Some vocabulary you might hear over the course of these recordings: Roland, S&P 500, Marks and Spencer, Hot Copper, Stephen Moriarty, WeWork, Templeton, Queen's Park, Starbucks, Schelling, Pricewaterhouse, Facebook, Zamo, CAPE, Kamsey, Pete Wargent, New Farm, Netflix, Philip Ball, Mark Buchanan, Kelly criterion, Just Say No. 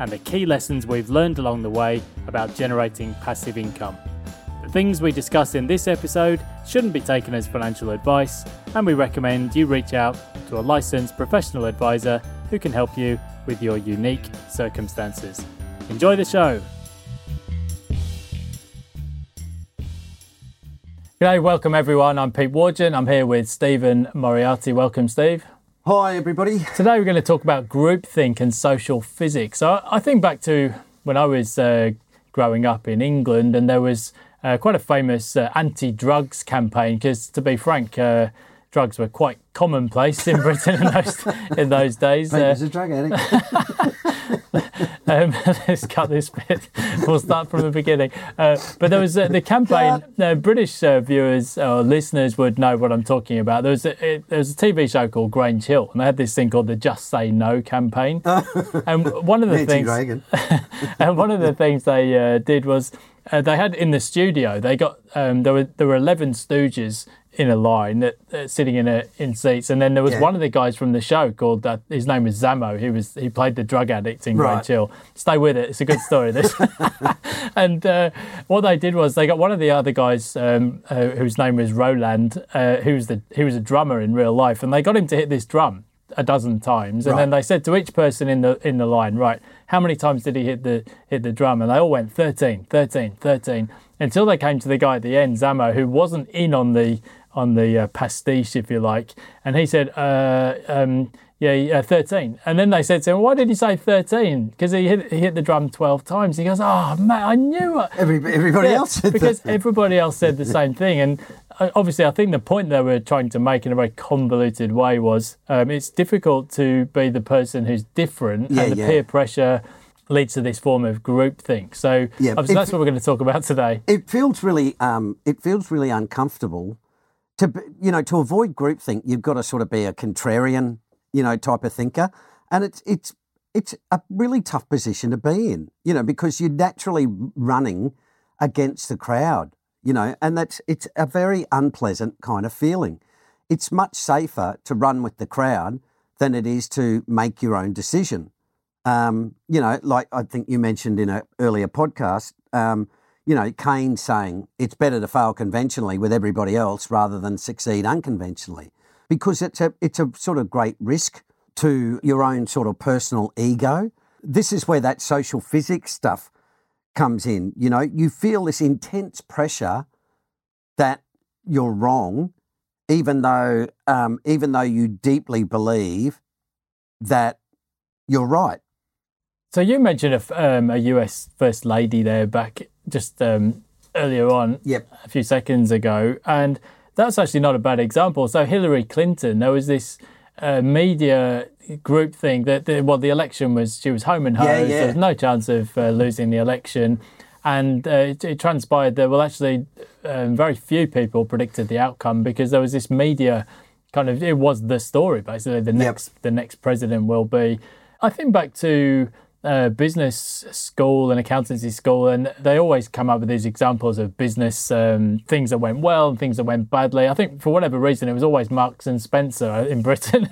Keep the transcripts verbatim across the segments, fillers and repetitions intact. and the key lessons we've learned along the way about generating passive income. The things we discuss in this episode shouldn't be taken as financial advice, and we recommend you reach out to a licensed professional advisor who can help you with your unique circumstances. Enjoy the show. G'day, welcome everyone. I'm Pete Wargent. I'm here with Stephen Moriarty. Welcome, Steve. Hi, everybody. Today we're going to talk about groupthink and social physics. I, I think back to when I was uh, growing up in England, and there was uh, quite a famous uh, anti-drugs campaign because, to be frank, uh, drugs were quite commonplace in Britain in, those, in those days. Mate, uh, he's a drug addict. um, let's cut this bit. We'll start from the beginning. Uh, but there was uh, the campaign. Uh, British uh, viewers or listeners would know what I'm talking about. There was a, it, there was a T V show called Grange Hill, and they had this thing called the Just Say No campaign. And one of the things, and one of the things they uh, did was uh, they had in the studio. They got um, there were there were eleven stooges in a line, that uh, sitting in a, in seats, and then there was yeah. one of the guys from the show called that. Uh, his name was Zamo. He was he played the drug addict in Grange Hill. Stay with it; it's a good story. This, and uh, what they did was they got one of the other guys um, uh, whose name was Roland, uh, who was the who was a drummer in real life, and they got him to hit this drum a dozen times, and right. then they said to each person in the in the line, right, how many times did he hit the hit the drum? And they all went thirteen, thirteen, thirteen, until they came to the guy at the end, Zamo, who wasn't in on the on the uh, pastiche, if you like, and he said, uh, um, yeah, yeah, thirteen. And then they said to him, why did you say thirteen? Because he hit, he hit the drum twelve times. He goes, oh, man, I knew it. Every, everybody yeah, else said Because that. Everybody else said the same thing. And obviously, I think the point they were trying to make in a very convoluted way was um, it's difficult to be the person who's different, yeah, and the yeah. peer pressure leads to this form of groupthink. So yeah, obviously, that's what we're going to talk about today. It feels really, um, it feels really uncomfortable. To, you know, to avoid groupthink, you've got to sort of be a contrarian, you know, type of thinker. And it's it's it's a really tough position to be in, you know, because you're naturally running against the crowd, you know, and that's it's a very unpleasant kind of feeling. It's much safer to run with the crowd than it is to make your own decision. Um, you know, like I think you mentioned in an earlier podcast, um, you know, Keynes saying it's better to fail conventionally with everybody else rather than succeed unconventionally, because it's a it's a sort of great risk to your own sort of personal ego. This is where that social physics stuff comes in. You know, you feel this intense pressure that you're wrong, even though um, even though you deeply believe that you're right. So you mentioned a, um, a U S First Lady there back just um, earlier on, yep. a few seconds ago, and that's actually not a bad example. So Hillary Clinton, there was this uh, media group thing that, the, well, the election was, she was home and hers, yeah, yeah. there was no chance of uh, losing the election, and uh, it, it transpired that, well, actually, um, very few people predicted the outcome because there was this media kind of, it was the story, basically, the next, yep. the next president will be. I think back to Uh, business school and accountancy school, and they always come up with these examples of business um, things that went well and things that went badly. I think for whatever reason, it was always Marks and Spencer in Britain.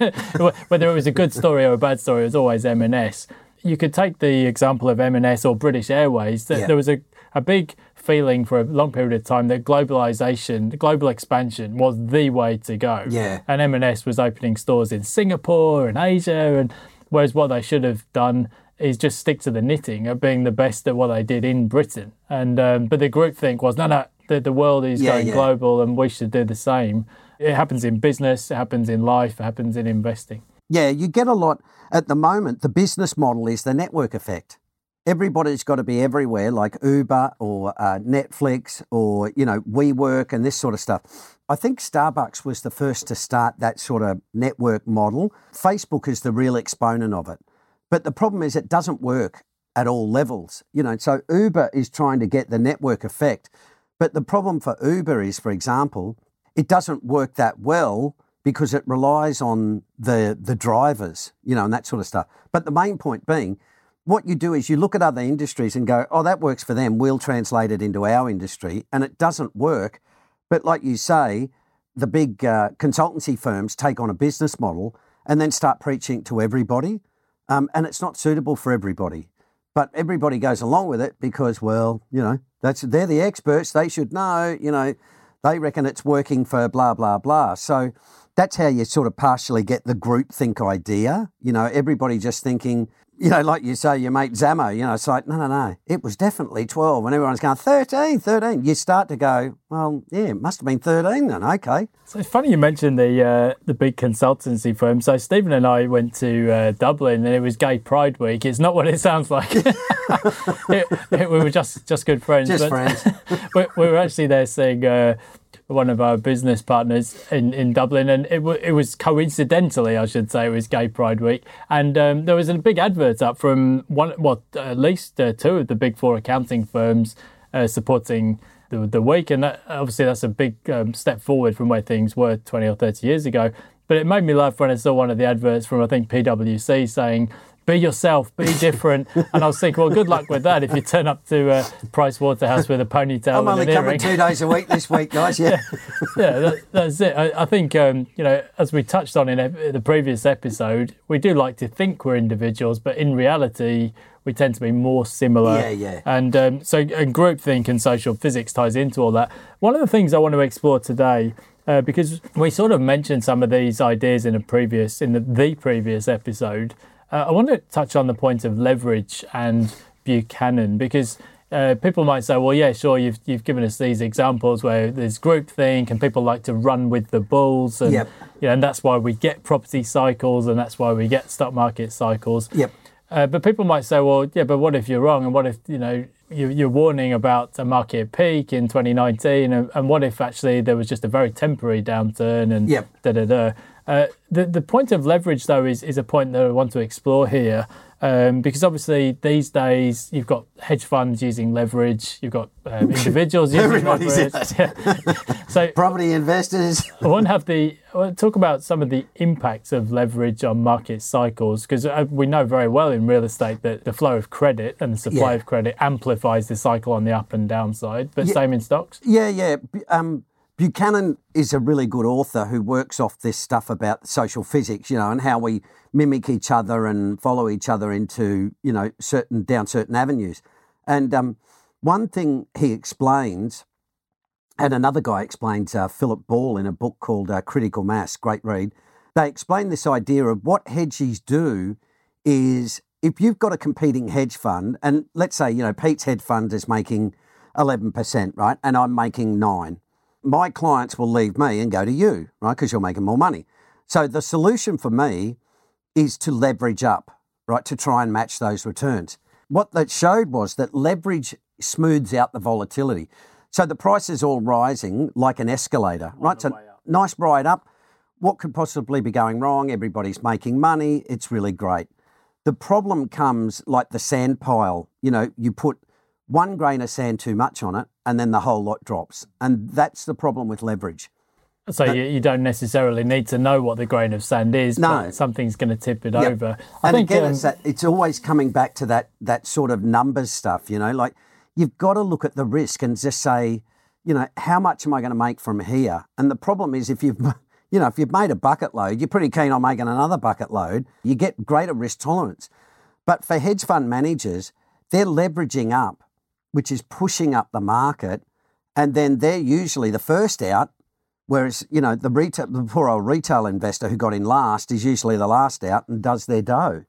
Whether it was a good story or a bad story, it was always M and S. You could take the example of M and S or British Airways. That yeah. There was a, a big feeling for a long period of time that globalisation, global expansion was the way to go. Yeah. And M and S was opening stores in Singapore and Asia, and whereas what they should have done is just stick to the knitting of being the best at what they did in Britain. And um, but the groupthink was, no, no, the, the world is yeah, going yeah. global and we should do the same. It happens in business, it happens in life, it happens in investing. Yeah, you get a lot. At the moment, the business model is the network effect. Everybody's got to be everywhere, like Uber or uh, Netflix or, you know, WeWork and this sort of stuff. I think Starbucks was the first to start that sort of network model. Facebook is the real exponent of it. But the problem is it doesn't work at all levels. You know, so Uber is trying to get the network effect. But the problem for Uber is, for example, it doesn't work that well because it relies on the the drivers, you know, and that sort of stuff. But the main point being, what you do is you look at other industries and go, oh, that works for them. We'll translate it into our industry. And it doesn't work. But like you say, the big uh, consultancy firms take on a business model and then start preaching to everybody. Um, and it's not suitable for everybody. But everybody goes along with it because, well, you know, that's they're the experts. They should know, you know, they reckon it's working for blah, blah, blah. So that's how you sort of partially get the groupthink idea. You know, everybody just thinking, you know, like you say, your mate Zamo, you know, it's like, no, no, no, it was definitely twelve. When everyone's going, thirteen, thirteen, you start to go, well, yeah, it must have been thirteen then, okay. So funny you mentioned the uh, the big consultancy firm. So Stephen and I went to uh, Dublin and it was Gay Pride Week. It's not what it sounds like. it, it, we were just, just good friends. Just friends. we, we were actually there seeing uh, one of our business partners in, in Dublin, and it, w- it was coincidentally, I should say, it was Gay Pride Week, and um, there was a big advert up from one, well, at least uh, two of the big four accounting firms uh, supporting the, the week, and that, obviously that's a big um, step forward from where things were twenty or thirty years ago, but it made me laugh when I saw one of the adverts from, I think, P W C saying, be yourself, be different. And I was thinking, well, good luck with that if you turn up to uh, Pricewaterhouse with a ponytail I'm and an earring. I'm only coming two days a week this week, guys. Yeah, yeah, yeah that, that's it. I, I think, um, you know, as we touched on in ep- the previous episode, we do like to think we're individuals, but in reality, we tend to be more similar. Yeah, yeah. And um, so and groupthink and social physics ties into all that. One of the things I want to explore today, uh, because we sort of mentioned some of these ideas in a previous, in the, the previous episode, Uh, I want to touch on the point of leverage and Buchanan, because uh, people might say, well, yeah, sure, you've you've given us these examples where there's groupthink and people like to run with the bulls. And, yep. you know, and that's why we get property cycles and that's why we get stock market cycles. Yep. Uh, but people might say, well, yeah, but what if you're wrong? And what if, you know, you, you're warning about a market peak in twenty nineteen? And, and what if actually there was just a very temporary downturn and yep. da-da-da? Uh, the, the point of leverage, though, is, is a point that I want to explore here, um, because obviously these days you've got hedge funds using leverage, you've got um, individuals using Everybody's leverage. Yeah. So property investors. I want to have the I want to talk about some of the impacts of leverage on market cycles, because we know very well in real estate that the flow of credit and the supply yeah. of credit amplifies the cycle on the up and down side, but yeah. same in stocks. Yeah, yeah. Um, Buchanan is a really good author who works off this stuff about social physics, you know, and how we mimic each other and follow each other into, you know, certain down certain avenues. And um, one thing he explains, and another guy explains, uh, Philip Ball, in a book called uh, Critical Mass, great read, they explain this idea of what hedgies do is if you've got a competing hedge fund, and let's say, you know, Pete's hedge fund is making eleven percent, right, and I'm making nine. My clients will leave me and go to you, right? Because you're making more money. So the solution for me is to leverage up, right? To try and match those returns. What that showed was that leverage smooths out the volatility. So the price is all rising like an escalator, right? So nice ride up. What could possibly be going wrong? Everybody's making money. It's really great. The problem comes like the sand pile. You know, you put one grain of sand too much on it, and then the whole lot drops. And that's the problem with leverage. So but, you, you don't necessarily need to know what the grain of sand is, no. but something's going to tip it yep. over. I and think, again, um, it's, that, it's always coming back to that that sort of numbers stuff, you know, like you've got to look at the risk and just say, you know, how much am I going to make from here? And the problem is if you've, you know, if you've made a bucket load, you're pretty keen on making another bucket load. You get greater risk tolerance. But for hedge fund managers, they're leveraging up, which is pushing up the market, and then they're usually the first out, whereas, you know, the, retail, the poor old retail investor who got in last is usually the last out and does their dough.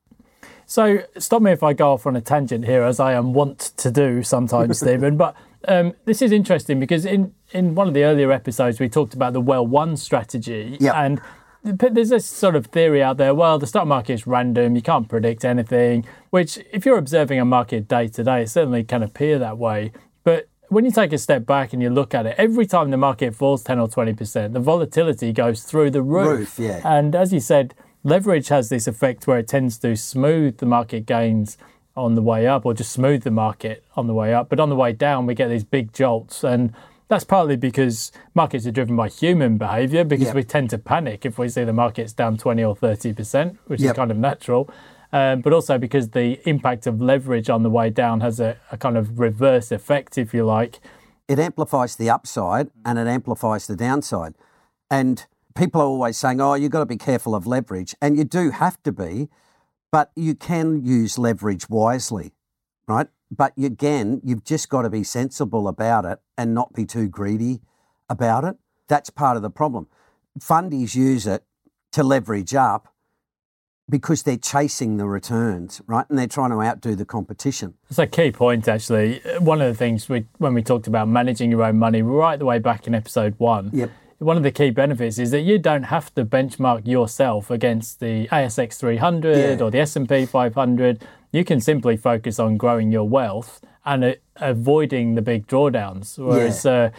So stop me if I go off on a tangent here, as I am wont to do sometimes, Stephen, but um, this is interesting because in, in one of the earlier episodes, we talked about the well-won strategy, yep. and there's this sort of theory out there, well, the stock market is random, you can't predict anything, which if you're observing a market day to day, it certainly can appear that way. But when you take a step back and you look at it, every time the market falls ten or twenty percent, the volatility goes through the roof. roof yeah. And as you said, leverage has this effect where it tends to smooth the market gains on the way up, or just smooth the market on the way up. But on the way down, we get these big jolts. And that's partly because markets are driven by human behavior, because yep. we tend to panic if we see the market's down twenty or thirty percent, which yep. is kind of natural. Um, but also because the impact of leverage on the way down has a, a kind of reverse effect, if you like. It amplifies the upside and it amplifies the downside. And people are always saying, oh, you've got to be careful of leverage. And you do have to be, but you can use leverage wisely, right? But again, you've just got to be sensible about it and not be too greedy about it. That's part of the problem. Fundies use it to leverage up because they're chasing the returns, right? And they're trying to outdo the competition. It's a key point, actually. One of the things we, when we talked about managing your own money right the way back in episode one, yep. one of the key benefits is that you don't have to benchmark yourself against the A S X three hundred yeah. or the S and P five hundred. You can simply focus on growing your wealth and uh, avoiding the big drawdowns. Whereas yeah. uh,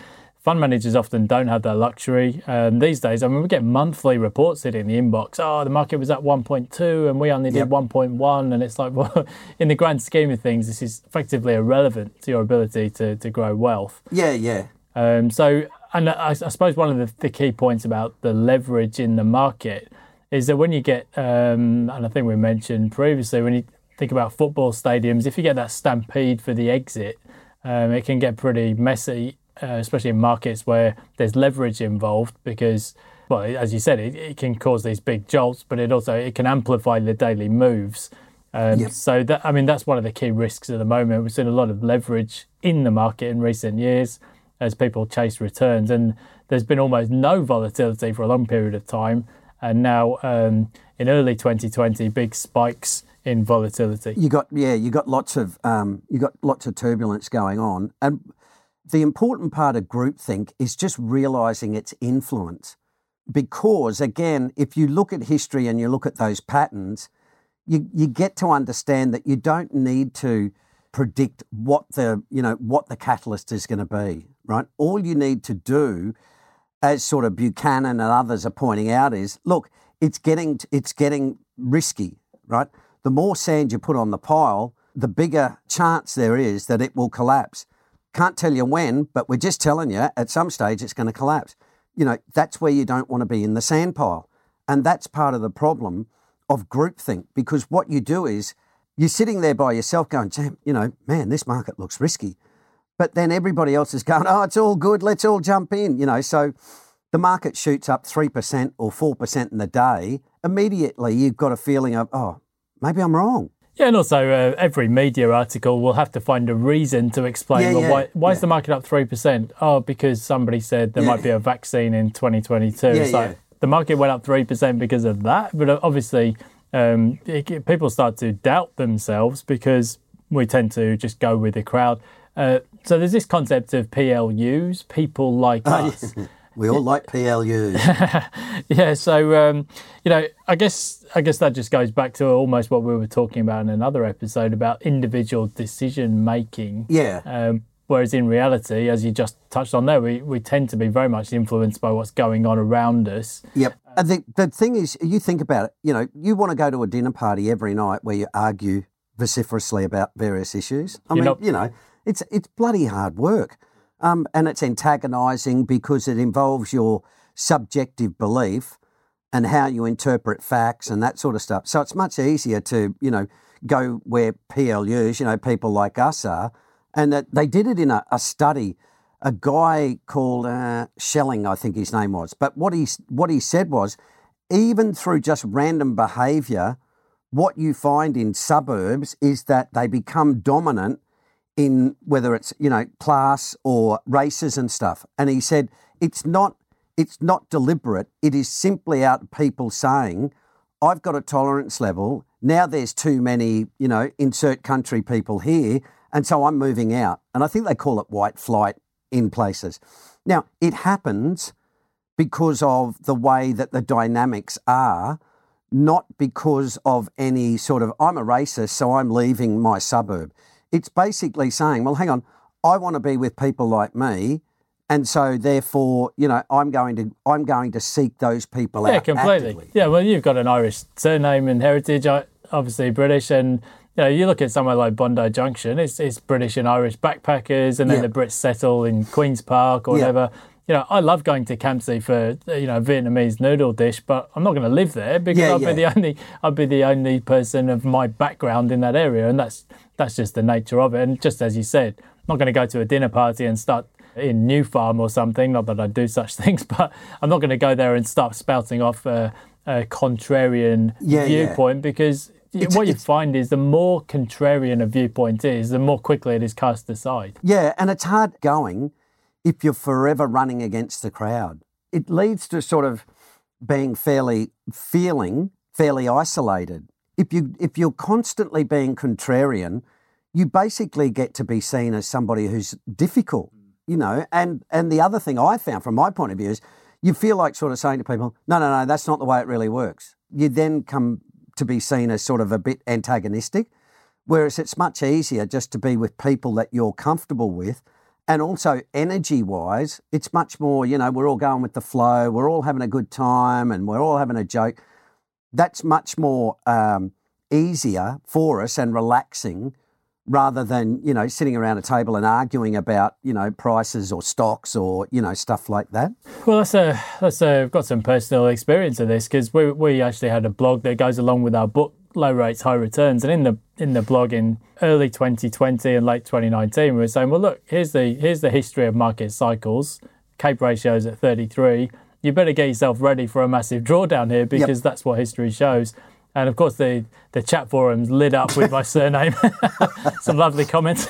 fund managers often don't have that luxury. Um, these days, I mean, we get monthly reports in the inbox. Oh, the market was at one point two and we only did yep. one point one. And it's like, well, in the grand scheme of things, this is effectively irrelevant to your ability to, to grow wealth. Yeah, yeah. Um, so... And I, I suppose one of the, the key points about the leverage in the market is that when you get, um, and I think we mentioned previously, when you think about football stadiums, if you get that stampede for the exit, um, it can get pretty messy, uh, especially in markets where there's leverage involved because, well, as you said, it, it can cause these big jolts, but it also it can amplify the daily moves. Um, yep. So, that I mean, that's one of the key risks at the moment. We've seen a lot of leverage in the market in recent years as people chase returns. And there's been almost no volatility for a long period of time. And now um, in early twenty twenty, big spikes in volatility. You got, yeah, you got lots of, um, you got lots of turbulence going on. And the important part of groupthink is just realizing its influence. Because again, if you look at history and you look at those patterns, you, you get to understand that you don't need to predict what the, you know, what the catalyst is going to be. Right? All you need to do, as sort of Buchanan and others are pointing out, is look, it's getting it's getting risky, right? The more sand you put on the pile, the bigger chance there is that it will collapse. Can't tell you when, but we're just telling you at some stage it's going to collapse. You know, that's where you don't want to be, in the sand pile. And that's part of the problem of groupthink, because what you do is you're sitting there by yourself going, you know, man, this market looks risky. But then everybody else is going, oh, it's all good, let's all jump in, you know. So the market shoots up three percent or four percent in the day. Immediately you've got a feeling of, oh, maybe I'm wrong. Yeah, and also uh, every media article will have to find a reason to explain, yeah, well, yeah, why, why yeah. is the market up three percent? Oh, because somebody said there yeah. might be a vaccine in twenty twenty-two. Yeah, it's yeah. like the market went up three percent because of that. But obviously um, it, people start to doubt themselves because we tend to just go with the crowd. Uh, so there's this concept of P L Us, people like oh, us. Yeah. We all like P L Us. yeah, so, um, you know, I guess I guess that just goes back to almost what we were talking about in another episode about individual decision making. Yeah. Um, whereas in reality, as you just touched on there, we, we tend to be very much influenced by what's going on around us. Yep. And the, the thing is, you think about it, you know, you want to go to a dinner party every night where you argue vociferously about various issues. I You're mean, not- you know... It's it's bloody hard work, um, and it's antagonising because it involves your subjective belief and how you interpret facts and that sort of stuff. So it's much easier to, you know, go where P L Us, you know, people like us are, and that they did it in a, a study. A guy called uh, Schelling, I think his name was, but what he what he said was, even through just random behaviour, what you find in suburbs is that they become dominant in whether it's, you know, class or races and stuff. And he said, it's not it's not deliberate. It is simply out of people saying, I've got a tolerance level. Now there's too many, you know, insert country people here. And so I'm moving out. And I think they call it white flight in places. Now, it happens because of the way that the dynamics are, not because of any sort of, I'm a racist, so I'm leaving my suburb. It's basically saying, well, hang on, I want to be with people like me, and so therefore, you know, I'm going to I'm going to seek those people yeah, out. Yeah, completely. Actively. Yeah, well, you've got an Irish surname and heritage, obviously British, and you know, you look at somewhere like Bondi Junction, it's it's British and Irish backpackers, and then yeah. the Brits settle in Queen's Park or yeah. whatever. You know, I love going to Kamsey for, you know, Vietnamese noodle dish, but I'm not going to live there because yeah, I'll yeah. be the only I'll be the only person of my background in that area, and that's that's just the nature of it. And just as you said, I'm not going to go to a dinner party and start in New Farm or something. Not that I do such things, but I'm not going to go there and start spouting off a, a contrarian yeah, viewpoint yeah. because it's, what you find is the more contrarian a viewpoint is, the more quickly it is cast aside. Yeah, and it's hard going if you're forever running against the crowd. It leads to sort of being fairly, feeling fairly isolated. If you, if you're constantly being contrarian, you basically get to be seen as somebody who's difficult, you know. And, and the other thing I found from my point of view is you feel like sort of saying to people, no, no, no, that's not the way it really works. You then come to be seen as sort of a bit antagonistic, whereas it's much easier just to be with people that you're comfortable with. And also energy-wise, it's much more, you know, we're all going with the flow, we're all having a good time and we're all having a joke. That's much more um, easier for us and relaxing rather than, you know, sitting around a table and arguing about, you know, prices or stocks or, you know, stuff like that. Well, that's a, that's a, I've got some personal experience of this because we, we actually had a blog that goes along with our book, Low Rates, High Returns. And in the in the blog in early twenty twenty and late twenty nineteen, we were saying, well, look, here's the here's the history of market cycles. CAPE ratio's at thirty-three. You better get yourself ready for a massive drawdown here because yep. that's what history shows. And, of course, the, the chat forums lit up with my surname. Some lovely comments.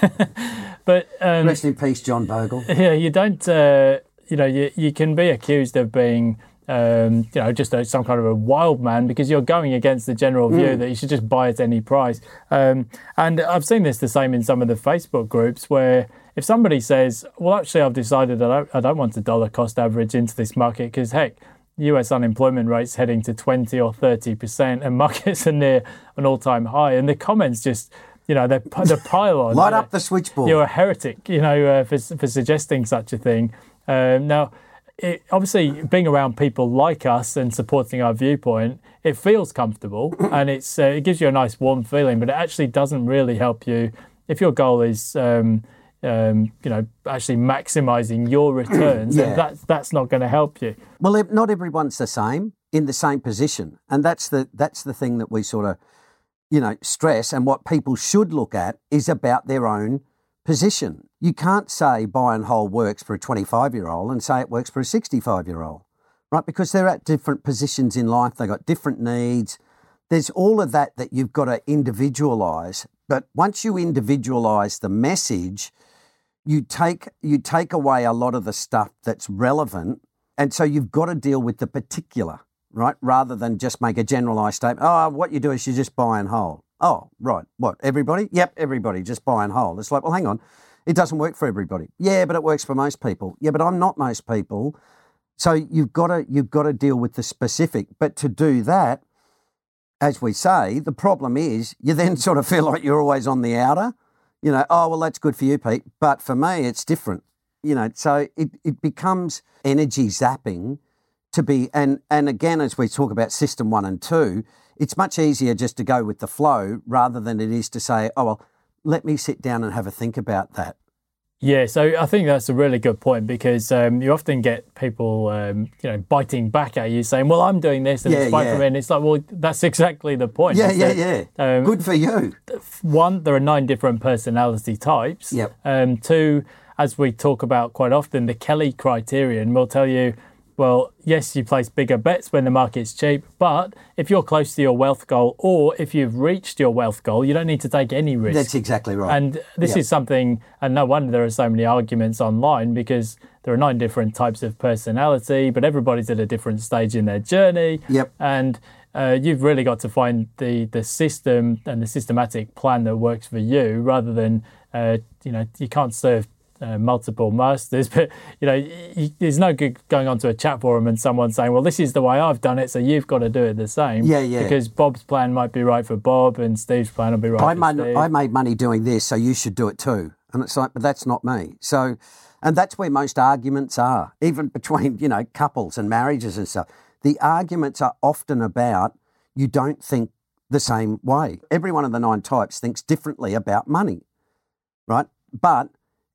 But um, rest in peace, John Bogle. Yeah, you don't, uh, you know, you, you can be accused of being... Um, you know, just a, some kind of a wild man because you're going against the general view mm. that you should just buy at any price. Um, and I've seen this the same in some of the Facebook groups where if somebody says, well, actually, I've decided that I don't, I don't want to dollar cost average into this market because, heck, U S unemployment rates heading to twenty or thirty percent and markets are near an all-time high. And the comments just... You know, the the pylon. Light up the switchboard. You're a heretic, you know, uh, for for suggesting such a thing. Um, now, It, obviously, being around people like us and supporting our viewpoint, it feels comfortable and it's uh, it gives you a nice warm feeling, but it actually doesn't really help you if your goal is, um, um, you know, actually maximising your returns. yeah. And that, that's not going to help you. Well, not everyone's the same in the same position, and that's the that's the thing that we sort of, you know, stress. And what people should look at is about their own position. You can't say buy and hold works for a twenty-five-year-old and say it works for a sixty-five-year-old, right? Because they're at different positions in life. They've got different needs. There's all of that that you've got to individualise. But once you individualise the message, you take you take away a lot of the stuff that's relevant. And so you've got to deal with the particular, right? Rather than just make a generalised statement. Oh, what you do is you just buy and hold. Oh, right. What, everybody? Yep, everybody, just buy and hold. It's like, well, hang on. It doesn't work for everybody. Yeah, but it works for most people. Yeah, but I'm not most people. So you've got to you've got to deal with the specific. But to do that, as we say, the problem is you then sort of feel like you're always on the outer. You know, oh, well, that's good for you, Pete. But for me, it's different. You know, so it, it becomes energy zapping to be. And, and again, as we talk about system one and two, it's much easier just to go with the flow rather than it is to say, oh, well, let me sit down and have a think about that. Yeah, so I think that's a really good point because um, you often get people, um, you know, biting back at you saying, well, I'm doing this and yeah, it's fine yeah. for me. And it's like, well, that's exactly the point. Yeah, yeah, it? yeah. Um, good for you. One, there are nine different personality types. Yep. Um, two, as we talk about quite often, the Kelly criterion will tell you, well, yes, you place bigger bets when the market's cheap, but if you're close to your wealth goal or if you've reached your wealth goal, you don't need to take any risk. That's exactly right. And this yeah. is something, and no wonder there are so many arguments online because there are nine different types of personality, but everybody's at a different stage in their journey. Yep. And uh, you've really got to find the, the system and the systematic plan that works for you rather than, uh, you know, you can't serve Uh, multiple masters, but you know, you, there's no good going onto a chat forum and someone saying, "Well, this is the way I've done it, so you've got to do it the same." Yeah, yeah. Because Bob's plan might be right for Bob, and Steve's plan will be right I for made, Steve. I made money doing this, so you should do it too. And it's like, but that's not me. So, and that's where most arguments are, even between, you know, couples and marriages and stuff. The arguments are often about you don't think the same way. Every one of the nine types thinks differently about money, right? But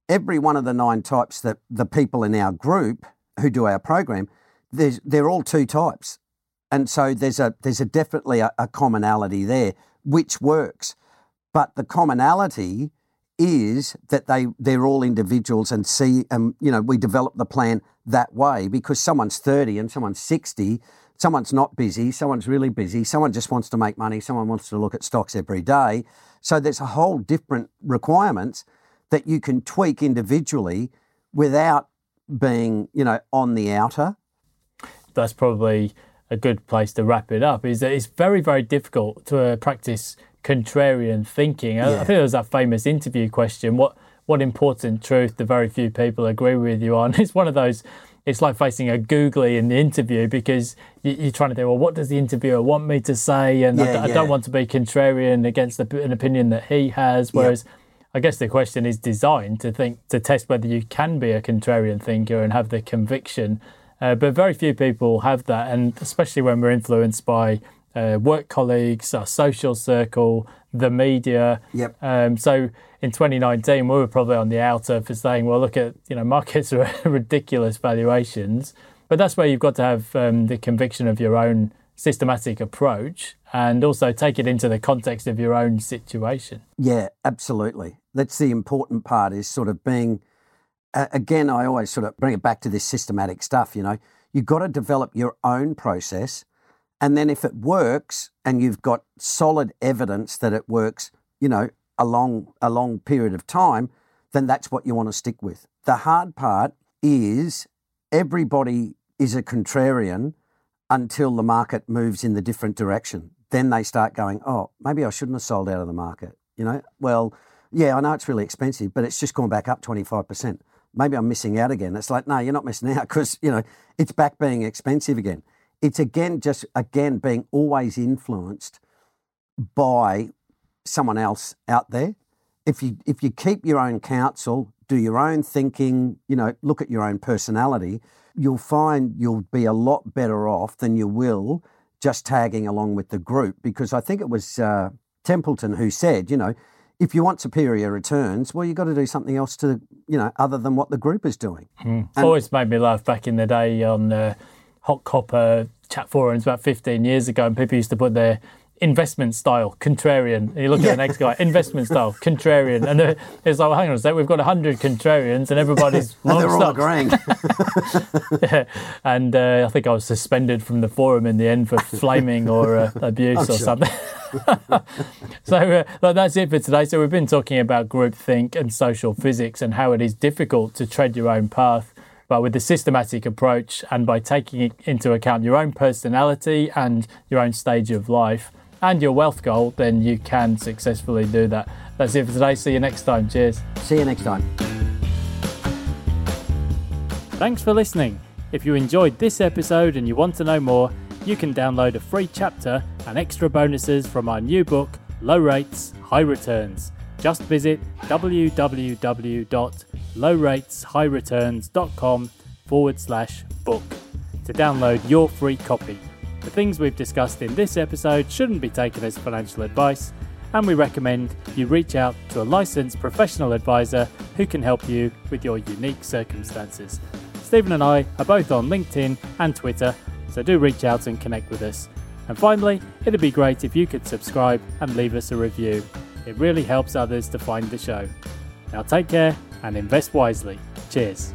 every one of the nine types that the people in our group who do our program, there's, they're all two types. And so there's a there's a definitely a, a commonality there, which works. But the commonality is that they, they're all individuals and see, um, you know, we develop the plan that way because someone's thirty and someone's sixty, someone's not busy, someone's really busy, someone just wants to make money, someone wants to look at stocks every day. So there's a whole different requirements that you can tweak individually without being, you know, on the outer. That's probably a good place to wrap it up, is that it's very, very difficult to uh, practice contrarian thinking. Yeah. I think there was that famous interview question, what what important truth do very few people agree with you on? It's one of those, it's like facing a googly in the interview because you, you're trying to think, well, what does the interviewer want me to say? And yeah, I, yeah. I don't want to be contrarian against the, an opinion that he has. Whereas yep. I guess the question is designed to think, to test whether you can be a contrarian thinker and have the conviction. Uh, but very few people have that, and especially when we're influenced by uh, work colleagues, our social circle, the media. Yep. Um, so in twenty nineteen, we were probably on the outer for saying, well, look at, you know, markets are ridiculous valuations. But that's where you've got to have um, the conviction of your own systematic approach and also take it into the context of your own situation. Yeah, absolutely. That's the important part, is sort of being... Again, I always sort of bring it back to this systematic stuff, you know. You've got to develop your own process, and then if it works and you've got solid evidence that it works, you know, a long, a long period of time, then that's what you want to stick with. The hard part is everybody is a contrarian until the market moves in the different direction. Then they start going, oh, maybe I shouldn't have sold out of the market, you know. Well, yeah, I know it's really expensive, but it's just gone back up twenty-five percent. Maybe I'm missing out again. It's like, no, you're not missing out because, you know, it's back being expensive again. It's again, just again, being always influenced by someone else out there. If you if you keep your own counsel, do your own thinking, you know, look at your own personality, you'll find you'll be a lot better off than you will just tagging along with the group. Because I think it was uh, Templeton who said, you know, if you want superior returns, well, you've got to do something else to, you know, other than what the group is doing. Mm. It's always made me laugh back in the day on uh, hot copper chat forums about fifteen years ago, and people used to put their investment style, contrarian. And you look at yeah. the next guy, investment style, contrarian. And uh, it's like, well, hang on a sec, we've got one hundred contrarians and everybody's long and they're all agreeing. yeah. And uh, I think I was suspended from the forum in the end for flaming or uh, abuse I'm or sure. something. so uh, well, that's it for today. So we've been talking about groupthink and social physics and how it is difficult to tread your own path, but with the systematic approach and by taking into account your own personality and your own stage of life and your wealth goal, then you can successfully do that. That's it for today. See you next time. Cheers. See you next time. Thanks for listening. If you enjoyed this episode and you want to know more, you can download a free chapter and extra bonuses from our new book, Low Rates, High Returns. Just visit www.lowrateshighreturns.com forward slash book to download your free copy. The things we've discussed in this episode shouldn't be taken as financial advice, and we recommend you reach out to a licensed professional advisor who can help you with your unique circumstances. Stephen and I are both on LinkedIn and Twitter, so do reach out and connect with us. And finally, it'd be great if you could subscribe and leave us a review. It really helps others to find the show. Now take care and invest wisely. Cheers.